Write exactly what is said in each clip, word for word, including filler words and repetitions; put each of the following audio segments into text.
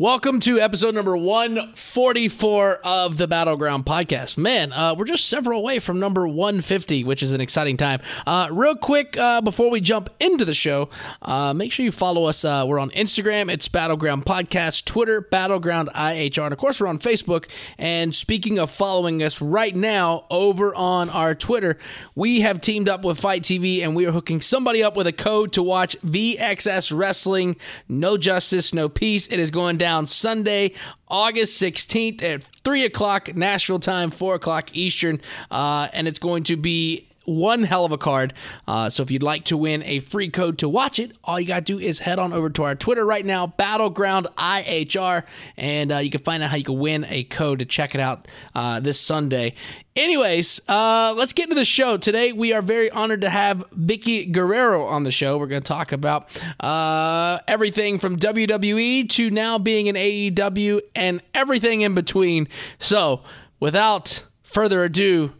Welcome to episode number one forty-four of the Battleground Podcast. Man, uh, we're just several away from number one fifty, which is an exciting time. Uh, real quick, uh, before we jump into the show, uh, make sure you follow us. Uh, we're on Instagram. It's Battleground Podcast. Twitter, Battleground I H R. And, of course, we're on Facebook. And speaking of following us right now over on our Twitter, we have teamed up with Fight T V, and we are hooking somebody up with a code to watch V X S Wrestling. No justice, no peace. It is going down. Down Sunday, August sixteenth at three o'clock Nashville time, four o'clock Eastern, uh, and it's going to be one hell of a card. Uh, so if you'd like to win a free code to watch it, all you got to do is head on over to our Twitter right now, Battleground I H R, and uh, you can find out how you can win a code to check it out uh, this Sunday. Anyways, uh, let's get into the show. Today, we are very honored to have Vickie Guerrero on the show. We're going to talk about uh, everything from W W E to now being in A E W and everything in between. So, without further ado,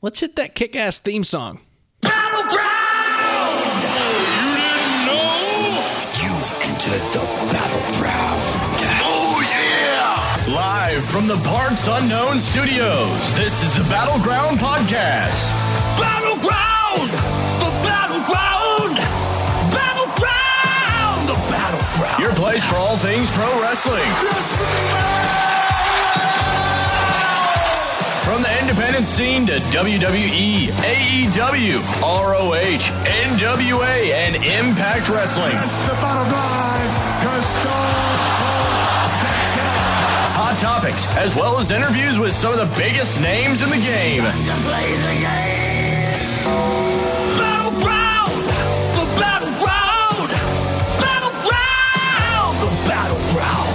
let's hit that kick-ass theme song. Battleground! You didn't know? You've entered the battleground. Oh, yeah! Live from the Parts Unknown Studios, this is the Battleground Podcast. Battleground! The Battleground! Battleground! The Battleground! Your place for all things pro wrestling. Wrestling! From the independent scene to W W E, A E W, R O H, N W A, and Impact Wrestling. That's the bottom line, because so hot topics, as well as interviews with some of the biggest names in the game. Battleground! The Battleground! Battleground! The Battleground!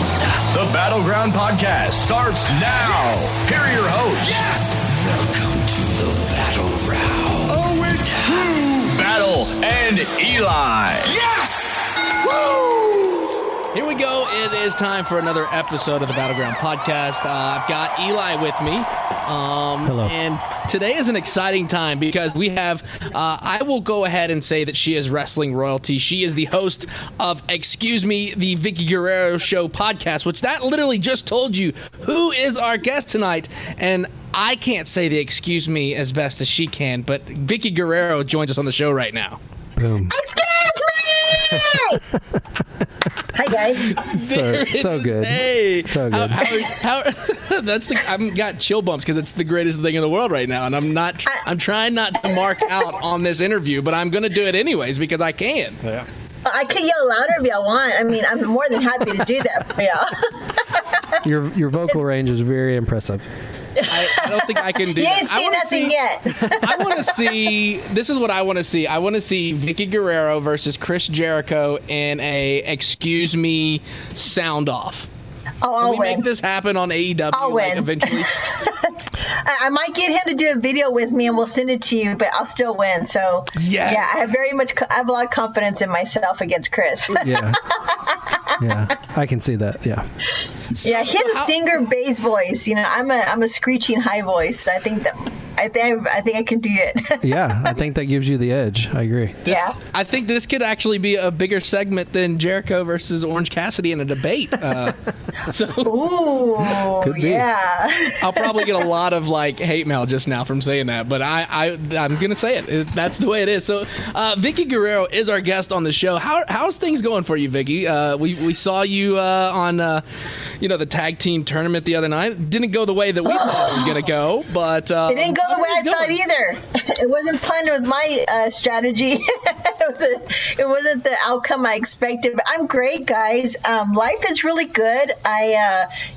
The Battleground Podcast starts now. Yes. Here are your hosts. Yes. Welcome to the Battleground. Oh, it's true. Battle and Eli. Yes. Woo. Here we go. It is time for another episode of the Battleground Podcast. Uh, I've got Eli with me. Um, Hello. And today is an exciting time because we have, uh, I will go ahead and say that she is wrestling royalty. She is the host of Excuse Me, the Vickie Guerrero Show podcast, which that literally just told you who is our guest tonight. And I can't say the Excuse Me as best as she can, but Vickie Guerrero joins us on the show right now. Boom. Excuse me! Hi, guys. So, so good. Hey. So good. How, how, how, that's the, I've got chill bumps because it's the greatest thing in the world right now, and I'm not. Tr- I'm trying not to mark out on this interview, but I'm going to do it anyways because I can. Yeah. I can yell louder if y'all want. I mean, I'm more than happy to do that for y'all. your, your vocal range is very impressive. I, I don't think I can do you that. You ain't seen nothing see, yet. I want to see, this is what I want to see. I want to see Vickie Guerrero versus Chris Jericho in a Excuse Me sound off. Oh, I'll Can we win. Make this happen on A E W I'll like, win. Eventually? I, I might get him to do a video with me and we'll send it to you, but I'll still win. So, yes. yeah, I have very much, I have a lot of confidence in myself against Chris. yeah. Yeah, I can see that. Yeah. Yeah, he has a singer bass voice. You know, I'm a I'm a screeching high voice. I think that I think I, I think I can do it. yeah, I think that gives you the edge. I agree. This, yeah, I think this could actually be a bigger segment than Jericho versus Orange Cassidy in a debate. Uh, so, ooh, could be. Yeah. I'll probably get a lot of like hate mail just now from saying that, but I, I I'm gonna say it. That's the way it is. So, uh, Vickie Guerrero is our guest on the show. How how's things going for you, Vickie? Uh, we we saw you uh, on. Uh, You know, the tag team tournament the other night didn't go the way that we oh. thought it was going to go, but uh, it didn't go the way I going? thought either. It wasn't planned with my uh, strategy. it, wasn't, it wasn't the outcome I expected. But I'm great, guys. Um, life is really good. I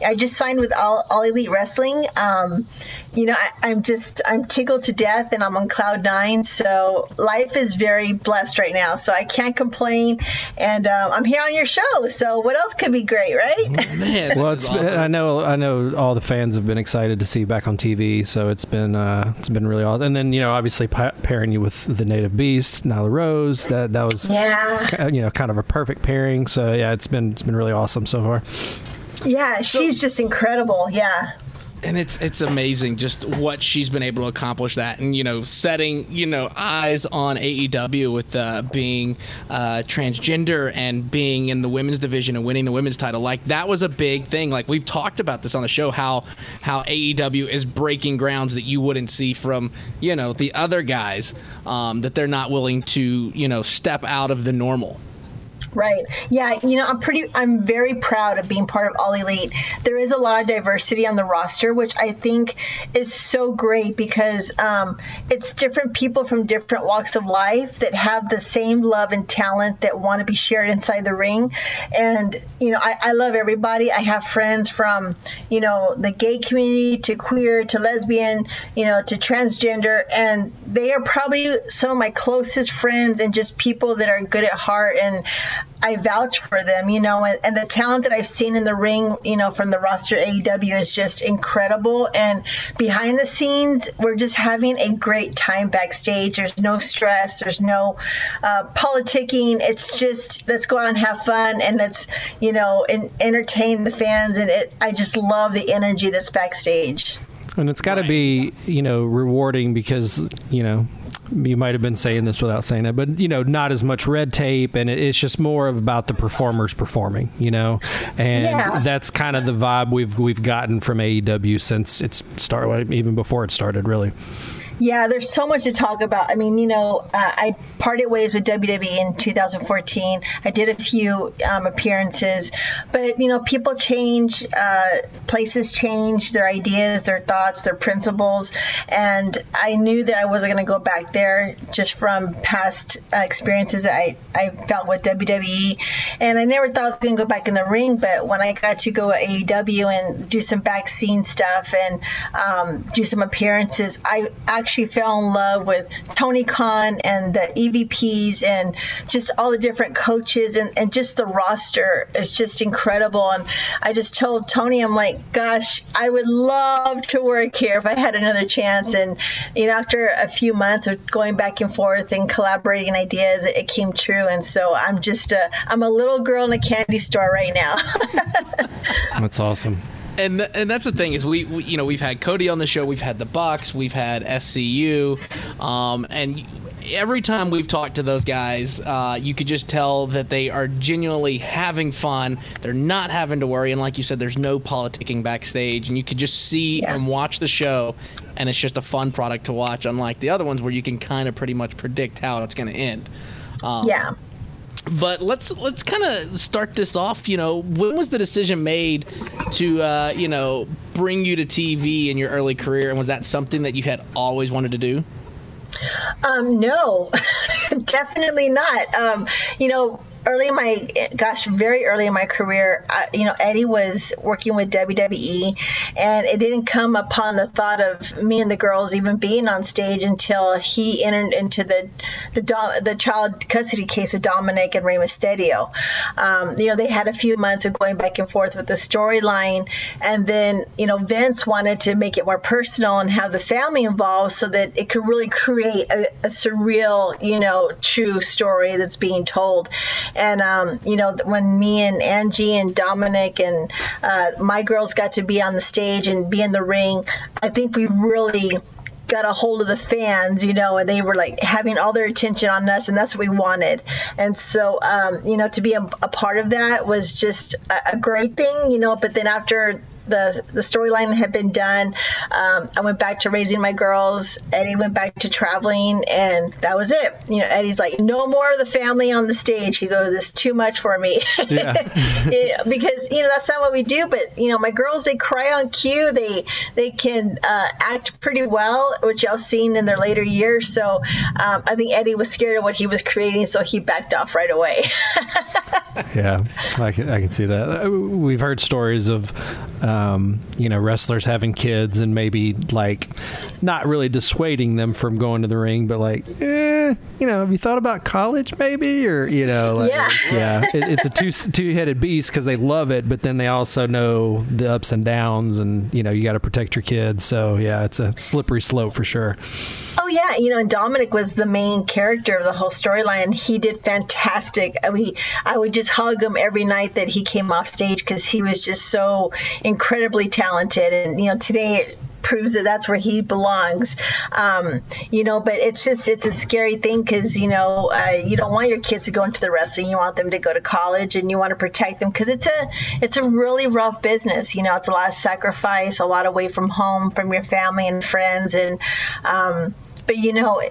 uh, I just signed with All, All Elite Wrestling. Um, you know, I, I'm just, I'm tickled to death and I'm on cloud nine. So life is very blessed right now. So I can't complain. And um, I'm here on your show. So what else could be great, right? Man, well, it's, awesome. I know, I know all the fans have been excited to see you back on T V. So it's been, uh, it's been really awesome. And then, you know, obviously pa- pairing you with the Native Beast, Nyla Rose, that, that was, yeah. you know, kind of a perfect pairing. So yeah, it's been, it's been really awesome so far. Yeah, she's so, just incredible. Yeah. And it's it's amazing just what she's been able to accomplish that, and you know, setting you know eyes on A E W with uh, being uh, transgender and being in the women's division and winning the women's title, like that was a big thing. Like we've talked about this on the show, how how A E W is breaking grounds that you wouldn't see from you know the other guys, um, that they're not willing to you know step out of the normal. Right. Yeah. You know, I'm pretty, I'm very proud of being part of All Elite. There is a lot of diversity on the roster, which I think is so great because um, it's different people from different walks of life that have the same love and talent that want to be shared inside the ring. And, you know, I, I love everybody. I have friends from, you know, the gay community to queer to lesbian, you know, to transgender. And they are probably some of my closest friends and just people that are good at heart, and I vouch for them, you know, and, and the talent that I've seen in the ring, you know, from the roster A E W is just incredible. And behind the scenes, we're just having a great time backstage. There's no stress. There's no uh, politicking. It's just, let's go out and have fun and let's, you know, and entertain the fans. And it, I just love the energy that's backstage. And it's got to be, you know, rewarding because, you know, you might have been saying this without saying it, but, you know, not as much red tape. And it's just more about the performers performing, you know, and yeah. that's kind of the vibe we've we've gotten from A E W since it's started, even before it started, really. Yeah, there's so much to talk about. I mean, you know, uh, I parted ways with W W E in two thousand fourteen. I did a few um, appearances, but, you know, people change, uh, places change, their ideas, their thoughts, their principles. And I knew that I wasn't going to go back there just from past uh, experiences that I, I felt with W W E. And I never thought I was going to go back in the ring, but when I got to go at A E W and do some back scene stuff and um, do some appearances, I actually She fell in love with Tony Khan and the E V Ps and just all the different coaches, and, and just the roster is just incredible. And I just told Tony, I'm like, gosh, I would love to work here if I had another chance. And you know, after a few months of going back and forth and collaborating ideas, it, it came true. And so I'm just a, I'm a little girl in a candy store right now. That's awesome. And and that's the thing is we, we you know we've had Cody on the show, we've had the Bucks, we've had S C U, um, and every time we've talked to those guys, uh, you could just tell that they are genuinely having fun. They're not having to worry, and like you said, there's no politicking backstage, and you could just see yeah. and watch the show, and it's just a fun product to watch. Unlike the other ones where you can kind of pretty much predict how it's going to end. Um, yeah. But let's let's kind of start this off. You know, when was the decision made to uh, you know bring you to T V in your early career, and was that something that you had always wanted to do? Um, no, definitely not. Um, you know. Early in my, gosh, very early in my career, I, you know, Eddie was working with W W E, and it didn't come upon the thought of me and the girls even being on stage until he entered into the the, the child custody case with Dominic and Rey Mysterio. Um, you know, they had a few months of going back and forth with the storyline, and then, you know, Vince wanted to make it more personal and have the family involved so that it could really create a, a surreal, you know, true story that's being told. And, um, you know, when me and Angie and Dominic and uh, my girls got to be on the stage and be in the ring, I think we really got a hold of the fans, you know, and they were like having all their attention on us, and that's what we wanted. And so, um, you know, to be a, a part of that was just a, a great thing, you know, but then after the the storyline had been done, um, I went back to raising my girls. Eddie went back to traveling, and that was it. You know, Eddie's like, no more of the family on the stage. He goes, it's too much for me. Yeah. It, because, you know, that's not what we do. But, you know, my girls, they cry on cue. They they can uh, act pretty well, which y'all seen in their later years. So um, I think Eddie was scared of what he was creating, so he backed off right away. Yeah, I can, I can see that. We've heard stories of, um, you know, wrestlers having kids and maybe, like, not really dissuading them from going to the ring, but, like, eh, you know, have you thought about college maybe? Or, you know, like, yeah, yeah. It, it's a two, two-headed beast because they love it, but then they also know the ups and downs and, you know, you got to protect your kids. So, yeah, it's a slippery slope for sure. Oh, yeah. You know, Dominic was the main character of the whole storyline. He did fantastic. I mean, I would just hug him every night that he came off stage because he was just so incredibly talented. And, you know, today it proves that that's where he belongs. Um, you know, but it's just, it's a scary thing because, you know, uh, you don't want your kids to go into the wrestling. You want them to go to college and you want to protect them because it's a, it's a really rough business. You know, it's a lot of sacrifice, a lot away from home, from your family and friends. And, um, but, you know,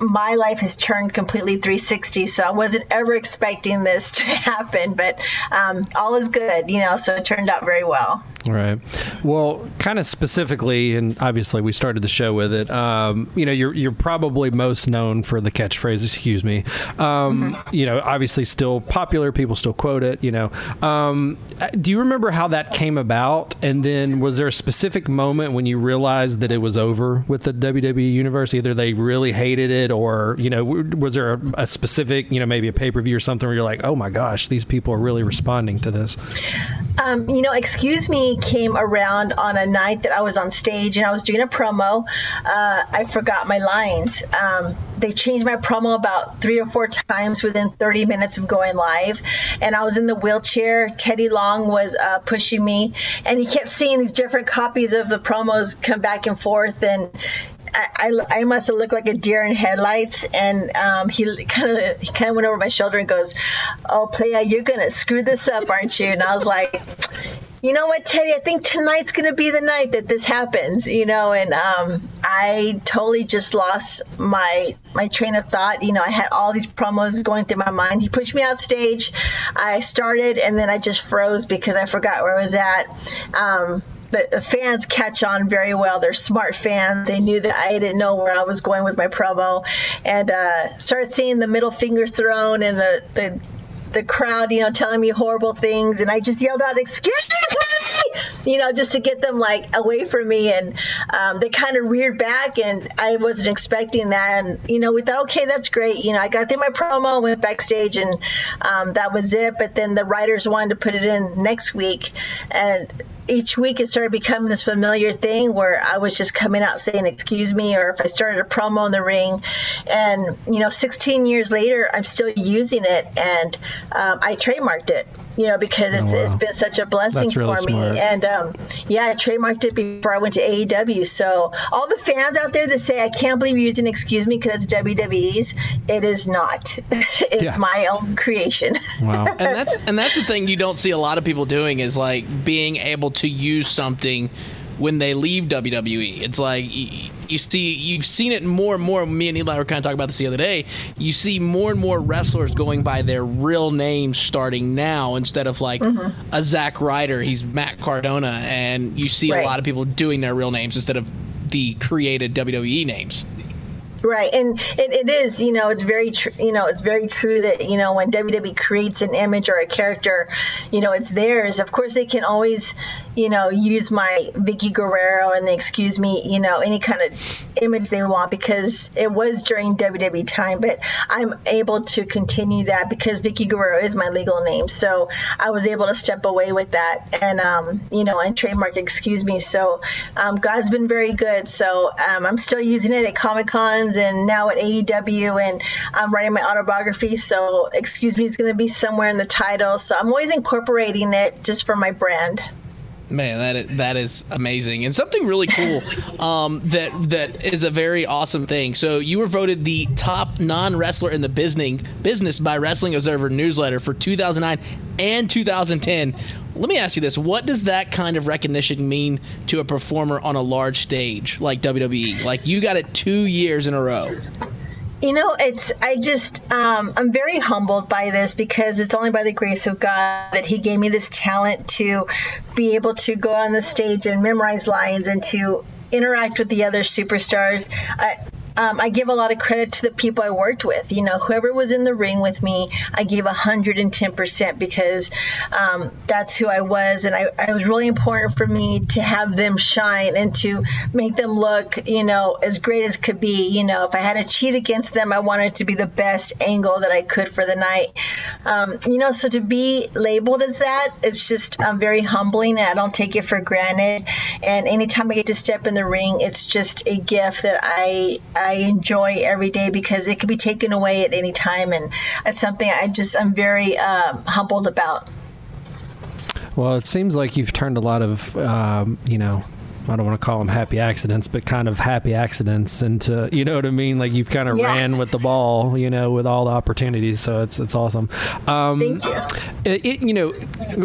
my life has turned completely three sixty, so I wasn't ever expecting this to happen. But um, all is good, you know, so it turned out very well. All right. Well, kind of specifically, and obviously we started the show with it, um, you know, you're you're probably most known for the catchphrase, excuse me. Um, mm-hmm. You know, obviously still popular. People still quote it, you know. Um, do you remember how that came about? And then was there a specific moment when you realized that it was over with the W W E Universe? Either they really hated it or, you know, was there a, a specific, you know, maybe a pay-per-view or something where you're like, oh, my gosh, these people are really responding to this? Um, you know, Excuse Me came around on a night that I was on stage and I was doing a promo. Uh, I forgot my lines. Um, they changed my promo about three or four times within thirty minutes of going live. And I was in the wheelchair. Teddy Long was uh, pushing me. And he kept seeing these different copies of the promos come back and forth. And I, I, I must have looked like a deer in headlights, and um, he kind of he kind of went over my shoulder and goes, "Oh, playa, you're gonna screw this up, aren't you?" And I was like, "You know what, Teddy? I think tonight's gonna be the night that this happens." You know, and um, I totally just lost my my train of thought. You know, I had all these promos going through my mind. He pushed me out stage. I started, and then I just froze because I forgot where I was at. Um, The fans catch on very well. They're smart fans. They knew that I didn't know where I was going with my promo, and uh, started seeing the middle fingers thrown and the, the the crowd, you know, telling me horrible things. And I just yelled out, "Excuse me!" You know, just to get them like away from me. And um, they kind of reared back, and I wasn't expecting that. And you know, we thought, okay, that's great. You know, I got through my promo, went backstage, and um, that was it. But then the writers wanted to put it in next week, and each week it started becoming this familiar thing where I was just coming out saying, "Excuse me," or if I started a promo in the ring. And, you know, sixteen years later, I'm still using it, and um, I trademarked it, you know, because it's, oh, wow. it's been such a blessing really for me. Smart. And, um, yeah, I trademarked it before I went to A E W. So all the fans out there that say, "I can't believe you're using Excuse Me because it's W W E's," it is not. It's yeah. my own creation. Wow. and that's and that's the thing you don't see a lot of people doing is, like, being able to use something when they leave W W E. It's like you, you see, you've seen it more and more. Me and Eli were kind of talking about this the other day. You see more and more wrestlers going by their real names starting now instead of like mm-hmm. a Zack Ryder. He's Matt Cardona, and you see right. a lot of people doing their real names instead of the created W W E names. Right. And it, it is, you know, it's very, tr- you know, it's very true that, you know, when W W E creates an image or a character, you know, it's theirs. Of course, they can always, you know, use my Vickie Guerrero and the Excuse Me, you know, any kind of image they want because it was during W W E time. But I'm able to continue that because Vickie Guerrero is my legal name. So I was able to step away with that and, um, you know, and trademark Excuse Me. So um, God's been very good. So um, I'm still using it at Comic-Cons and now at A E W, and I'm writing my autobiography, so Excuse Me is going to be somewhere in the title. So I'm always incorporating it just for my brand. Man, that is, that is amazing. And something really cool um, that that is a very awesome thing. So you were voted the top non-wrestler in the business by Wrestling Observer Newsletter for two thousand nine and two thousand ten. Let me ask you this. What does that kind of recognition mean to a performer on a large stage like W W E? Like, you got it two years in a row. You know, it's, I just, um, I'm very humbled by this because it's only by the grace of God that he gave me this talent to be able to go on the stage and memorize lines and to interact with the other superstars. I, um, I give a lot of credit to the people I worked with. You know, whoever was in the ring with me, I gave one hundred ten percent because um, that's who I was. And I, it was really important for me to have them shine and to make them look, you know, as great as could be. You know, if I had to cheat against them, I wanted to be the best angle that I could for the night. Um, you know, so to be labeled as that, it's just um, very humbling. And I don't take it for granted. And anytime I get to step in the ring, it's just a gift that I I enjoy every day because it can be taken away at any time. And it's something I just, I'm very um, humbled about. Well, it seems like you've turned a lot of, um, you know, I don't want to call them happy accidents, but kind of happy accidents into, you know what I mean? Like you've kind of yeah. ran with the ball, you know, with all the opportunities. So it's, it's awesome. Um, Thank you. It, it, you know,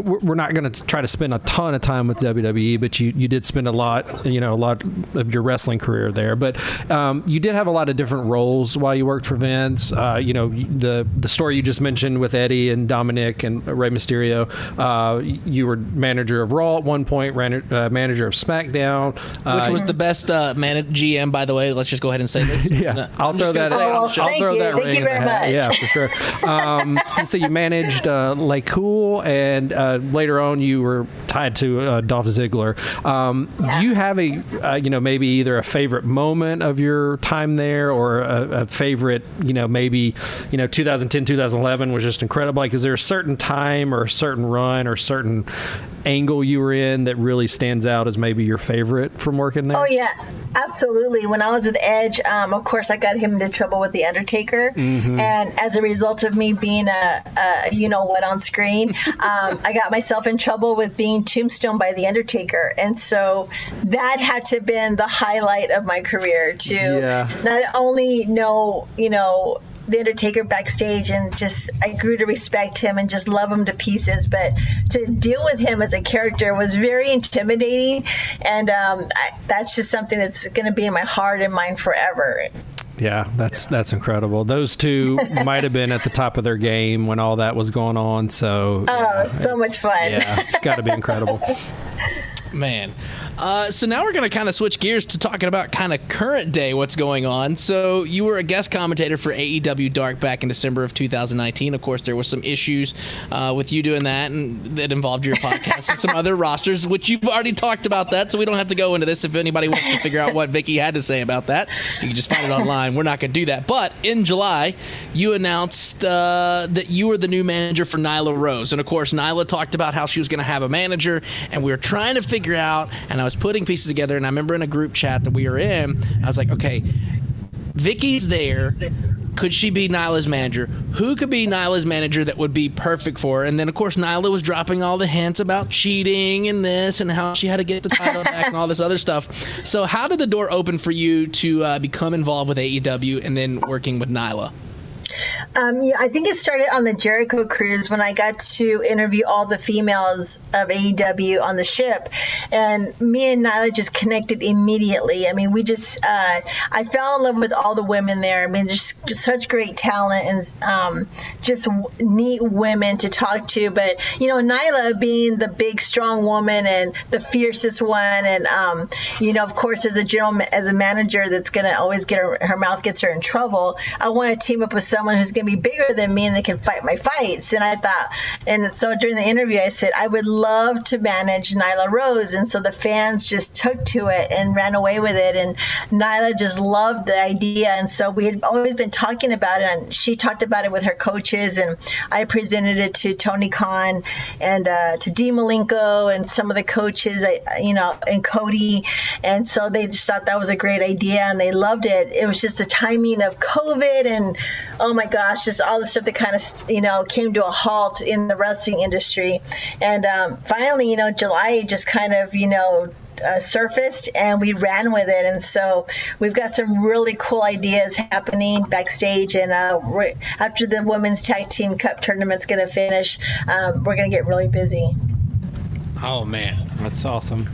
we're not going to try to spend a ton of time with W W E, but you, you did spend a lot, you know, a lot of your wrestling career there, but um, you did have a lot of different roles while you worked for Vince. Uh, you know, the, the story you just mentioned with Eddie and Dominic and Rey Mysterio, uh, you were manager of Raw at one point, ran, uh, manager of SmackDown. Uh, Which was the best uh, man G M, by the way. Let's just go ahead and say this. yeah, no, I'll, throw that, I'll, I'll throw you. that. Thank ring you very in the hat. Much. Yeah, for sure. Um, so you managed uh, Lay Cool, and uh, later on you were tied to uh, Dolph Ziggler. Um, yeah. Do you have a, uh, you know, maybe either a favorite moment of your time there, or a, a favorite, you know, maybe, you know, two thousand ten, two thousand eleven was just incredible. Like, is there a certain time or a certain run or a certain angle you were in that really stands out as maybe your favorite? favorite from working there? Oh, yeah, absolutely. When I was with Edge, um, of course, I got him into trouble with The Undertaker. Mm-hmm. And as a result of me being a, a you know what on screen, um, I got myself in trouble with being tombstoned by The Undertaker. And so that had to have been the highlight of my career to yeah. not only know, you know, The Undertaker backstage, and just I grew to respect him and just love him to pieces, but to deal with him as a character was very intimidating, and um, I, that's just something that's going to be in my heart and mind forever. Yeah, that's that's incredible. Those two might have been at the top of their game when all that was going on. So, oh, yeah, so much fun. Yeah, it's got to be incredible. Man. Uh, so now we're going to kind of switch gears to talking about kind of current day, what's going on. So you were a guest commentator for A E W Dark back in December of two thousand nineteen. Of course, there were some issues uh, with you doing that, and that involved your podcast and some other rosters, which you've already talked about that. So we don't have to go into this. If anybody wants to figure out what Vickie had to say about that, you can just find it online. We're not going to do that. But in July, you announced uh, that you were the new manager for Nyla Rose. And of course, Nyla talked about how she was going to have a manager, and we were trying to figure out, and I was putting pieces together, and I remember in a group chat that we were in, I was like, okay, Vickie's there. Could she be Nyla's manager? Who could be Nyla's manager that would be perfect for her? And then, of course, Nyla was dropping all the hints about cheating and this and how she had to get the title back and all this other stuff. So how did the door open for you to uh, become involved with A E W and then working with Nyla? Um, yeah, I think it started on the Jericho cruise when I got to interview all the females of A E W on the ship, and me and Nyla just connected immediately. I mean, we just uh, I fell in love with all the women there. I mean, just, just such great talent and um, just w- neat women to talk to. But you know, Nyla being the big, strong woman and the fiercest one, and um, you know, of course, as a general as a manager, that's gonna always get her, her mouth gets her in trouble. I want to team up with someone who's going to be bigger than me and they can fight my fights. And I thought, and so during the interview, I said, I would love to manage Nyla Rose. And so the fans just took to it and ran away with it. And Nyla just loved the idea. And so we had always been talking about it, and she talked about it with her coaches. And I presented it to Tony Khan and uh, to Dean Malenko and some of the coaches, you know, and Cody. And so they just thought that was a great idea and they loved it. It was just the timing of COVID and, oh my gosh, just all the stuff that kind of, you know, came to a halt in the wrestling industry. And um, finally, you know, July just kind of, you know, Uh, surfaced, and we ran with it. And so we've got some really cool ideas happening backstage, and uh, we're, after the Women's Tag Team Cup tournament's going to finish, um, we're going to get really busy. Oh, man. That's awesome.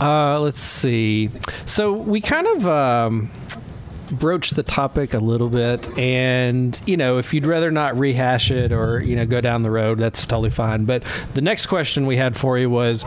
Uh, let's see. So we kind of... Um broach the topic a little bit, and you know, if you'd rather not rehash it or you know go down the road, that's totally fine. But the next question we had for you was,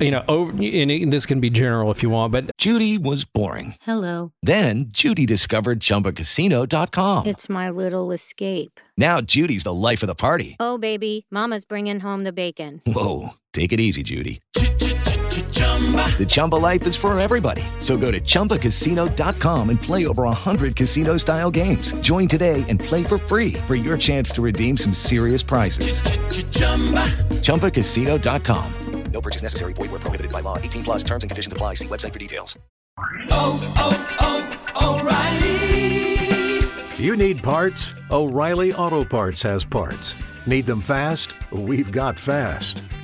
you know, over, and this can be general if you want, but Judy was boring. Hello. Then Judy discovered Chumba Casino dot com. It's my little escape. Now Judy's the life of the party. Oh, baby, mama's bringing home the bacon. Whoa, take it easy, Judy. The Chumba life is for everybody. So go to Chumba Casino dot com and play over one hundred casino-style games. Join today and play for free for your chance to redeem some serious prizes. Ch-ch-chumba. Chumba Casino dot com. No purchase necessary. Void where prohibited by law. eighteen plus terms and conditions apply. See website for details. Oh, oh, oh, O'Reilly. You need parts? O'Reilly Auto Parts has parts. Need them fast? We've got fast.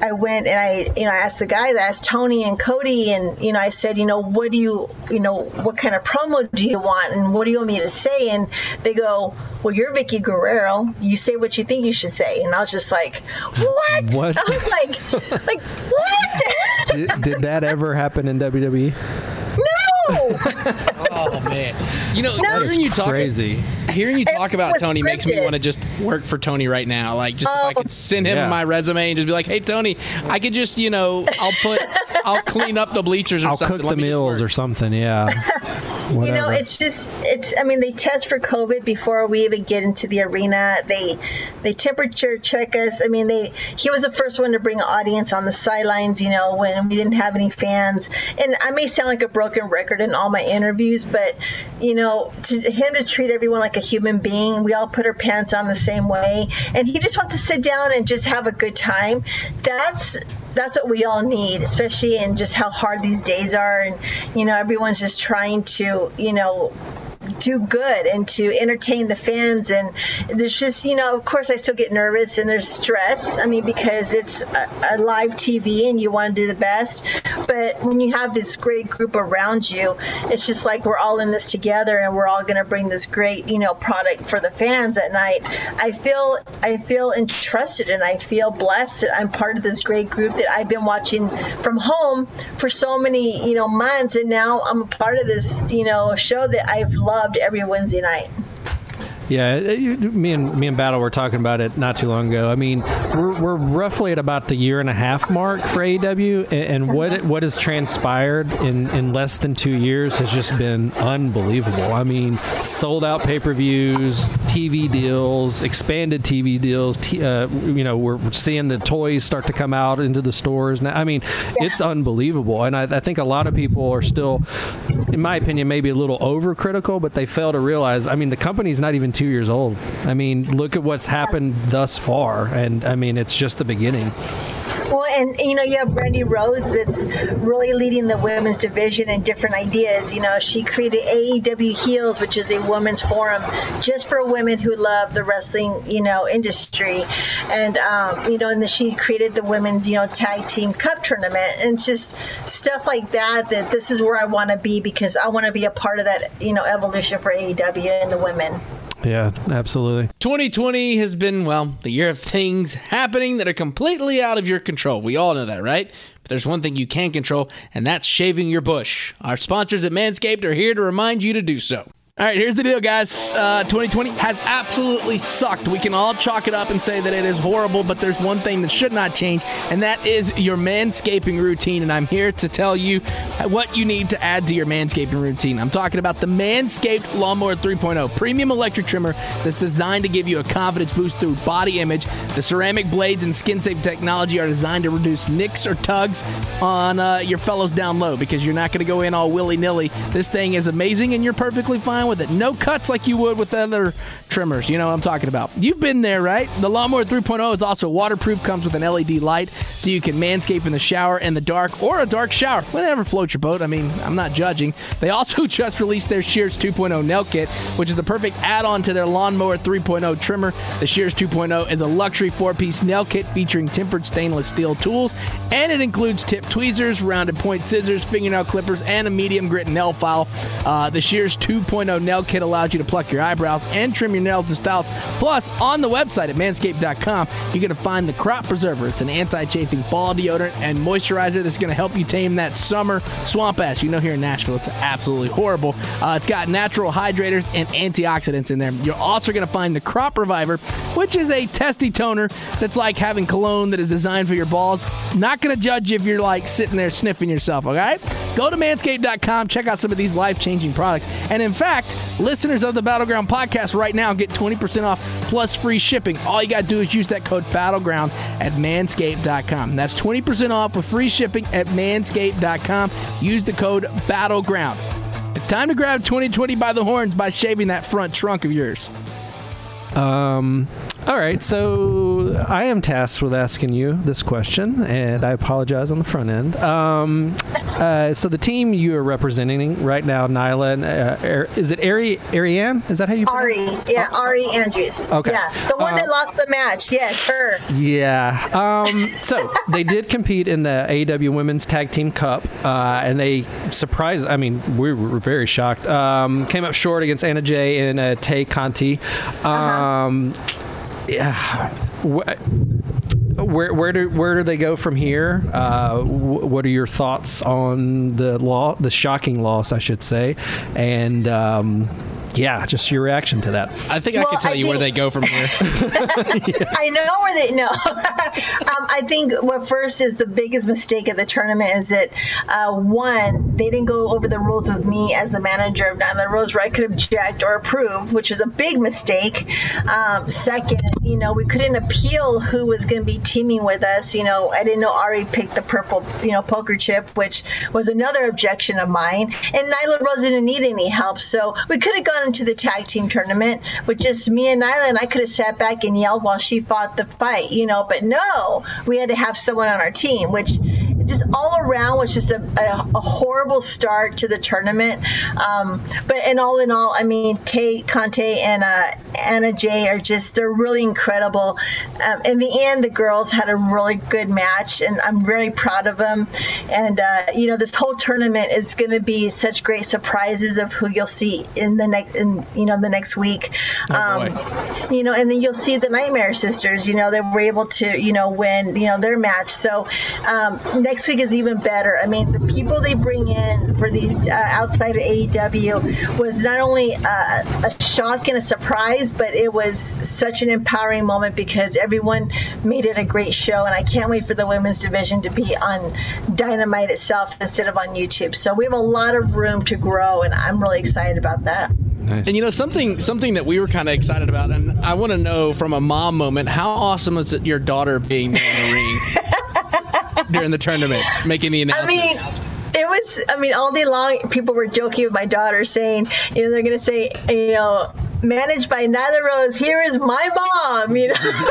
I went and I, you know, I asked the guys, I asked Tony and Cody, and, you know, I said, you know, what do you, you know, what kind of promo do you want, and what do you want me to say? And they go, well, you're Vickie Guerrero. You say what you think you should say. And I was just like, what? what? I was like, like what? did, did that ever happen in W W E? No. Oh man, you know, no, hearing you talk, crazy. Hearing you talk it about Tony scripted. Makes me want to just work for Tony right now. Like, just oh. if I could send him yeah. my resume and just be like, "Hey, Tony, I could just, you know, I'll put, I'll clean up the bleachers, or I'll something. I'll cook Let the meals or something." Yeah, you know, it's just, it's. I mean, they test for COVID before we even get into the arena. They, they temperature check us. I mean, they. He was the first one to bring audience on the sidelines. You know, when we didn't have any fans, and I may sound like a broken record in all my interviews, but you know, to him to treat everyone like a human being. We all put our pants on the same way, and he just wants to sit down and just have a good time. That's that's what we all need, especially in just how hard these days are, and you know, everyone's just trying to, you know, do good and to entertain the fans. And there's just, you know, of course I still get nervous and there's stress. I mean, because it's a, a live T V and you want to do the best. But when you have this great group around you, it's just like we're all in this together and we're all going to bring this great, you know, product for the fans at night. I feel I feel entrusted and I feel blessed that I'm part of this great group that I've been watching from home for so many, you know, months. And now I'm a part of this, you know, show that I've loved. Loved every Wednesday night. Yeah, me and me and Battle were talking about it not too long ago. I mean, we're we're roughly at about the year and a half mark for A E W, and, and what it, what has transpired in, in less than two years has just been unbelievable. I mean, sold out pay-per-views, T V deals, expanded T V deals. T, uh, you know, we're seeing the toys start to come out into the stores now. I mean, yeah. It's unbelievable, and I, I think a lot of people are still, in my opinion, maybe a little overcritical, but they fail to realize. I mean, the company's not even two years old. I mean, look at what's happened thus far, and I mean, it's just the beginning. Well, and you know, you have Brandi Rhodes that's really leading the women's division and different ideas. You know, she created A E W Heels, which is a women's forum just for women who love the wrestling, you know, industry. And, um, you know, and the, she created the women's, you know, tag team cup tournament. And it's just stuff like that, that this is where I want to be, because I want to be a part of that, you know, evolution for A E W and the women. Yeah, absolutely. twenty twenty has been, well, the year of things happening that are completely out of your control. We all know that, right? But there's one thing you can control, and that's shaving your bush. Our sponsors at Manscaped are here to remind you to do so. All right, here's the deal, guys. Uh, twenty twenty has absolutely sucked. We can all chalk it up and say that it is horrible, but there's one thing that should not change, and that is your manscaping routine, and I'm here to tell you what you need to add to your manscaping routine. I'm talking about the Manscaped Lawnmower three point oh, premium electric trimmer that's designed to give you a confidence boost through body image. The ceramic blades and skin-safe technology are designed to reduce nicks or tugs on uh, your fellows down low, because you're not going to go in all willy-nilly. This thing is amazing, and you're perfectly fine with it. No cuts like you would with other trimmers. You know what I'm talking about. You've been there, right? The Lawnmower three point oh is also waterproof, comes with an L E D light, so you can manscape in the shower, in the dark, or a dark shower. Whatever floats your boat. I mean, I'm not judging. They also just released their Shears two point oh nail kit, which is the perfect add-on to their Lawnmower three point oh trimmer. The Shears two point oh is a luxury four-piece nail kit featuring tempered stainless steel tools, and it includes tip tweezers, rounded point scissors, fingernail clippers, and a medium grit nail file. Uh, the Shears two point oh nail kit allows you to pluck your eyebrows and trim your nails and styles. Plus, on the website at manscaped dot com, you're going to find the Crop Preserver. It's an anti-chafing ball deodorant and moisturizer that's going to help you tame that summer swamp ash. You know, here in Nashville, it's absolutely horrible. Uh, it's got natural hydrators and antioxidants in there. You're also going to find the Crop Reviver, which is a testy toner that's like having cologne that is designed for your balls. Not going to judge you if you're like sitting there sniffing yourself, all right? Go to manscaped dot com, check out some of these life-changing products. And in fact, listeners of the Battleground Podcast right now get twenty percent off plus free shipping. All you got to do is use that code Battleground at manscaped dot com. That's twenty percent off with free shipping at manscaped dot com. Use the code Battleground. It's time to grab twenty twenty by the horns by shaving that front trunk of yours. Um... All right, so I am tasked with asking you this question, and I apologize on the front end. Um, uh, so the team you are representing right now, Nyla, and, uh, is it Ari, Ariane? Is that how you Ari, it? yeah, oh. Ari Andrews. Okay. Yeah, the one uh, that lost the match, yes, her. Yeah. Um, so they did compete in the A E W Women's Tag Team Cup, uh, and they surprised, I mean, we were very shocked, um, came up short against Anna Jay and uh, Tay Conti. Um, uh-huh. Yeah. where where do where do they go from here? Uh, w- what are your thoughts on the law, the shocking loss, I should say, and um, yeah, just your reaction to that. I think well, I can tell I you think, where they go from here. yeah. I know where they no. um, I think what first is the biggest mistake of the tournament is that uh, one, they didn't go over the rules with me as the manager of Nyla Rose, where I could object or approve, which is a big mistake. Um, second, you know, we couldn't appeal who was going to be teaming with us. You know, I didn't know Ari picked the purple, you know, poker chip, which was another objection of mine. And Nyla Rose didn't need any help, so we could have gone into the tag team tournament with just me and Nyla, and I could have sat back and yelled while she fought the fight, you know, but no, we had to have someone on our team, which just all around was just a, a, a horrible start to the tournament. Um, but in all in all, I mean, Tay Conti and uh, Anna Jay are just, they're really incredible. Um, in the end, the girls had a really good match, and I'm really proud of them. And, uh, you know, this whole tournament is going to be such great surprises of who you'll see in the next, in, you know, the next week. Oh, um, you know, and then you'll see the Nightmare Sisters, you know, they were able to, you know, win, you know, their match. So um, next week is even better. I mean, the people they bring in for these uh, outside of A E W was not only uh, a shock and a surprise, but it was such an empowering moment because everyone made it a great show, and I can't wait for the women's division to be on Dynamite itself instead of on YouTube. So we have a lot of room to grow, and I'm really excited about that. Nice. And you know, something something that we were kind of excited about, and I want to know from a mom moment, how awesome is it your daughter being there in the ring? During the tournament, making the announcement. I mean, it was, I mean, all day long, people were joking with my daughter saying, you know, they're going to say, you know, managed by Nyla Rose, here is my mom, you know.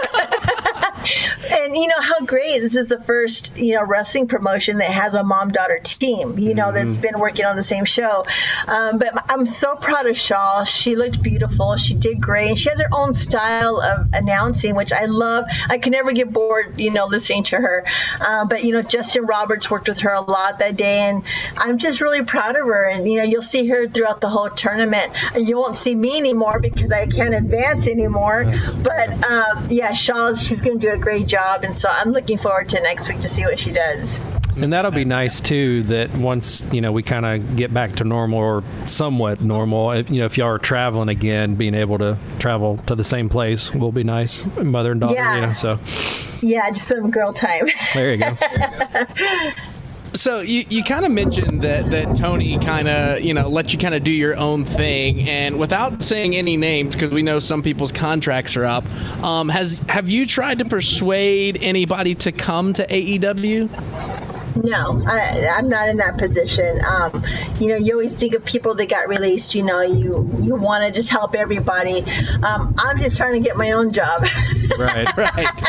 And you know how great this is, the first, you know, wrestling promotion that has a mom-daughter team, you know, mm-hmm. that's been working on the same show. Um, but I'm so proud of Shaw. She looked beautiful. She did great. And she has her own style of announcing, which I love. I can never get bored, you know, listening to her. Uh, but, you know, Justin Roberts worked with her a lot that day, and I'm just really proud of her. And, you know, you'll see her throughout the whole tournament. You won't see me anymore because I can't advance anymore. But, um, yeah, Shaw, she's going to do a great job, and so I'm looking forward to next week to see what she does. And that'll be nice too, that once, you know, we kind of get back to normal or somewhat normal, if, you know, if y'all are traveling again, being able to travel to the same place will be nice, mother and daughter. Yeah, you know, so yeah, just some girl time. There you go, there you go. So you, you kind of mentioned that, that Tony kind of, you know, let you kind of do your own thing, and without saying any names, because we know some people's contracts are up, um, has have you tried to persuade anybody to come to A E W? No, I, I'm not in that position. Um, you know, you always think of people that got released. You know, you, you want to just help everybody. Um, I'm just trying to get my own job. Right, right.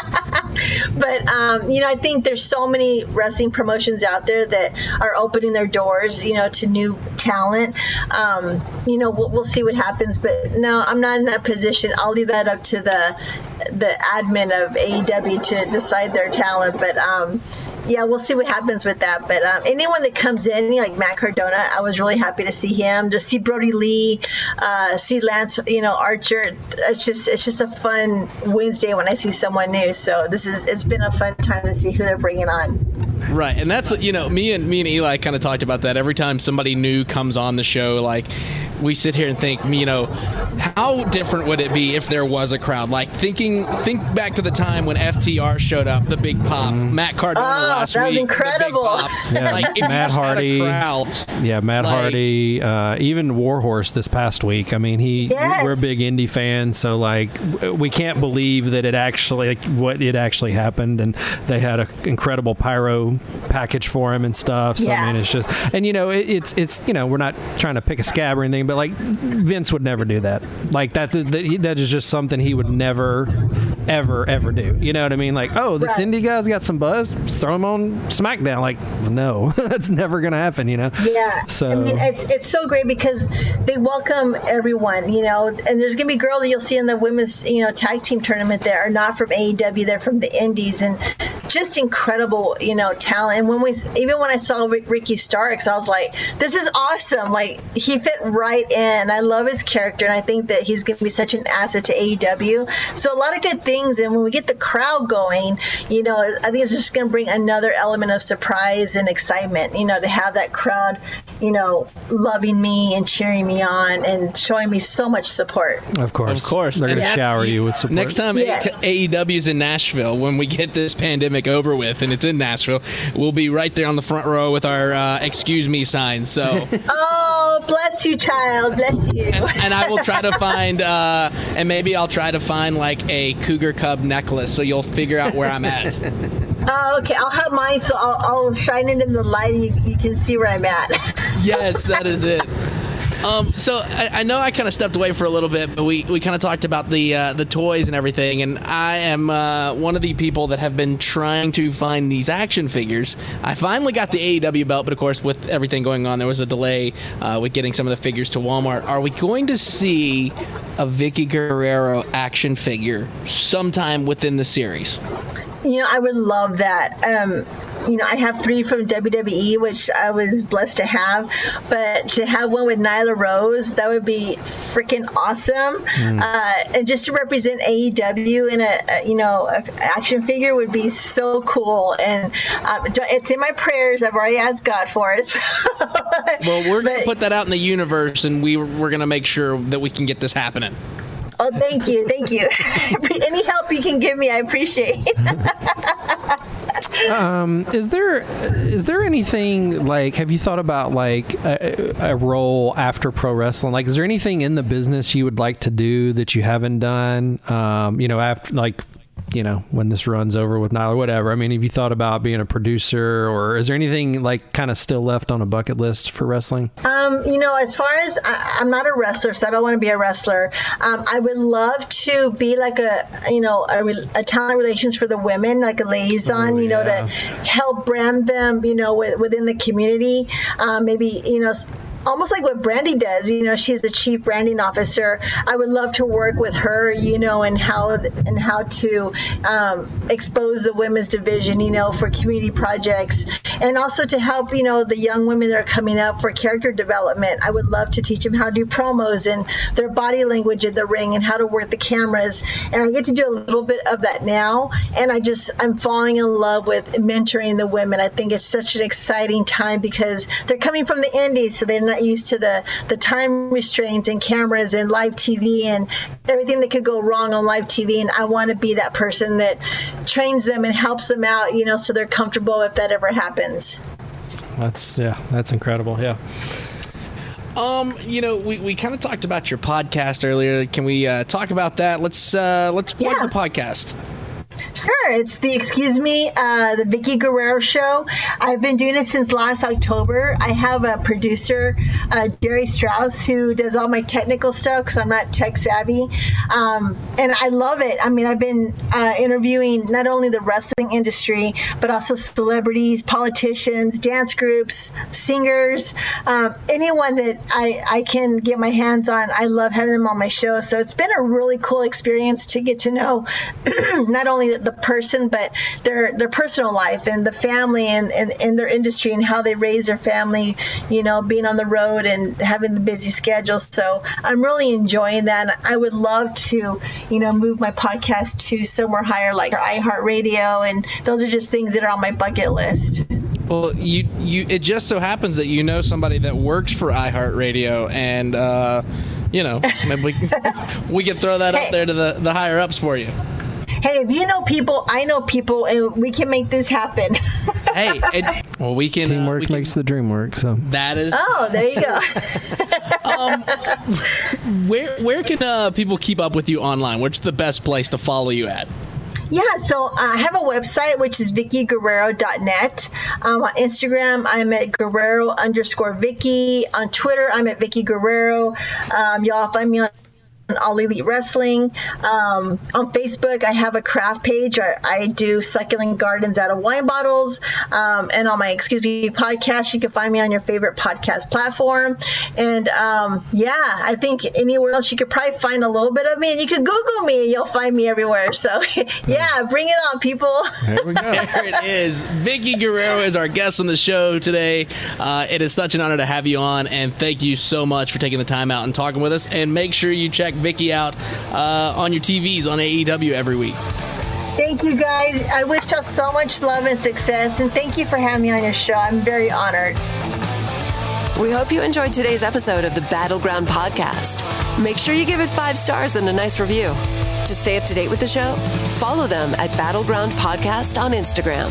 But, um, you know, I think there's so many wrestling promotions out there that are opening their doors, you know, to new talent. Um, you know, we'll, we'll see what happens. But, no, I'm not in that position. I'll leave that up to the the admin of A E W to decide their talent. But, um yeah, we'll see what happens with that. But um, anyone that comes in, like Matt Cardona, I was really happy to see him, to see Brody Lee, uh, see Lance, you know, Archer. It's just it's just a fun Wednesday when I see someone new. So this is it's been a fun time to see who they're bringing on. Right, and that's, you know, me and me and Eli kind of talked about that. Every time somebody new comes on the show, like, we sit here and think, you know, how different would it be if there was a crowd? Like, thinking, think back to the time when F T R showed up, the Big Pop, Matt Cardona oh, last that was week, incredible. The Big Pop. Yeah, like, if Matt Hardy, crowd, yeah, Matt like, Hardy, uh, even Warhorse this past week. I mean, he, yes. we're big indie fans, so like, we can't believe that it actually, like, what it actually happened, and they had an incredible pyro package for him and stuff. So yeah. I mean, it's just, and you know, it, it's it's you know, we're not trying to pick a scab or anything, but like, Vince would never do that. Like, that's that is just something he would never, ever, ever do. You know what I mean? Like, oh, this right. indie guy's got some buzz, throw him on SmackDown. Like, no, that's never gonna happen. You know? Yeah. So I mean, it's it's so great because they welcome everyone. You know, and there's gonna be girls that you'll see in the women's, you know, tag team tournament that are not from A E W. They're from the indies, and just incredible, you know, talent. And when we, even when I saw Ricky Starks, I was like, this is awesome. Like, he fit right in. I love his character, and I think that he's going to be such an asset to A E W. So a lot of good things. And when we get the crowd going, you know, I think it's just going to bring another element of surprise and excitement, you know, to have that crowd, you know, loving me and cheering me on and showing me so much support. Of course. Of course. They're going to shower you with support. Next time yes. A E W's in Nashville, when we get this pandemic over with and it's in Nashville, we'll be right there on the front row with our uh, Excuse Me sign. So. Oh, bless you, child. Bless you. And, and I will try to find, uh, and maybe I'll try to find like a Cougar Cub necklace so you'll figure out where I'm at. Oh, okay. I'll have mine, so I'll, I'll shine it in the light and you, you can see where I'm at. Yes, that is it. Um, so I, I know I kind of stepped away for a little bit, but we, we kind of talked about the uh, the toys and everything, and I am uh, one of the people that have been trying to find these action figures. I finally got the A E W belt, but of course with everything going on, there was a delay uh, with getting some of the figures to Walmart. Are we going to see a Vickie Guerrero action figure sometime within the series? You know, I would love that. Um, you know, I have three from W W E, which I was blessed to have. But to have one with Nyla Rose, that would be freaking awesome. Mm. Uh, and just to represent A E W in a, a you know, a action figure would be so cool. And um, it's in my prayers. I've already asked God for it. So. Well, we're going to put that out in the universe, and we, we're going to make sure that we can get this happening. Oh, thank you. Thank you. Any help you can give me, I appreciate. um, is there is there anything, like, have you thought about, like, a, a role after pro wrestling? Like, is there anything in the business you would like to do that you haven't done, um, you know, after, like, you know, when this runs over with Nyla or whatever? I mean, have you thought about being a producer, or is there anything like kind of still left on a bucket list for wrestling? Um, you know, as far as I, I'm not a wrestler, so I don't want to be a wrestler. Um, I would love to be like a, you know, a, a talent relations for the women, like a liaison, oh, you yeah. know, to help brand them, you know, with, within the community. Um, maybe, you know, almost like what Brandi does, you know, she's the chief branding officer. I would love to work with her, you know, and how and how to um, expose the women's division, you know, for community projects, and also to help, you know, the young women that are coming up for character development. I would love to teach them how to do promos and their body language in the ring and how to work the cameras. And I get to do a little bit of that now. And I just, I'm falling in love with mentoring the women. I think it's such an exciting time because they're coming from the indies, so they're not used to the, the time restraints and cameras and live T V and everything that could go wrong on live T V. And I want to be that person that trains them and helps them out, you know, so they're comfortable if that ever happens. That's, yeah, that's incredible. Yeah. Um, you know, we, we kind of talked about your podcast earlier. Can we uh, talk about that? Let's, uh, let's plug yeah. the podcast. Sure. It's the Excuse Me, uh, the Vickie Guerrero Show. I've been doing it since last October. I have a producer, uh, Jerry Strauss, who does all my technical stuff because I'm not tech savvy. Um, and I love it. I mean, I've been uh, interviewing not only the wrestling industry, but also celebrities, politicians, dance groups, singers, um, anyone that I, I can get my hands on. I love having them on my show. So it's been a really cool experience to get to know not only the person, but their their personal life and the family and, and, and their industry and how they raise their family, you know, being on the road and having the busy schedule. So I'm really enjoying that. And I would love to, you know, move my podcast to somewhere higher like iHeartRadio. And those are just things that are on my bucket list. Well, you, you it just so happens that you know somebody that works for iHeartRadio, and, uh, you know, maybe we, we could throw that hey. up there to the, the higher ups for you. Hey, if you know people, I know people, and we can make this happen. Hey, it, well, we can. Teamwork uh, we can, makes the dream work. So that is. Oh, there you go. um, where where can uh, people keep up with you online? Where's the best place to follow you at? Yeah, so I have a website, which is Vickie Guerrero dot net. Um, on Instagram, I'm at Guerrero underscore Vickie. On Twitter, I'm at Vickie Guerrero. Um, y'all find me on on All Elite Wrestling. Um, on Facebook, I have a craft page. I, I do succulent gardens out of wine bottles. Um, and on my Excuse Me podcast, you can find me on your favorite podcast platform. And um, yeah, I think anywhere else you could probably find a little bit of me. And you can Google me and you'll find me everywhere. So yeah, bring it on, people. There we go. There it is. Vickie Guerrero is our guest on the show today. Uh, it is such an honor to have you on. And thank you so much for taking the time out and talking with us. And make sure you check Vickie out uh, on your T Vs on A E W every week. Thank you, guys. I wish y'all so much love and success, and thank you for having me on your show. I'm very honored. We hope you enjoyed today's episode of the Battleground Podcast. Make sure you give it five stars and a nice review. To stay up to date with the show, follow them at Battleground Podcast on Instagram.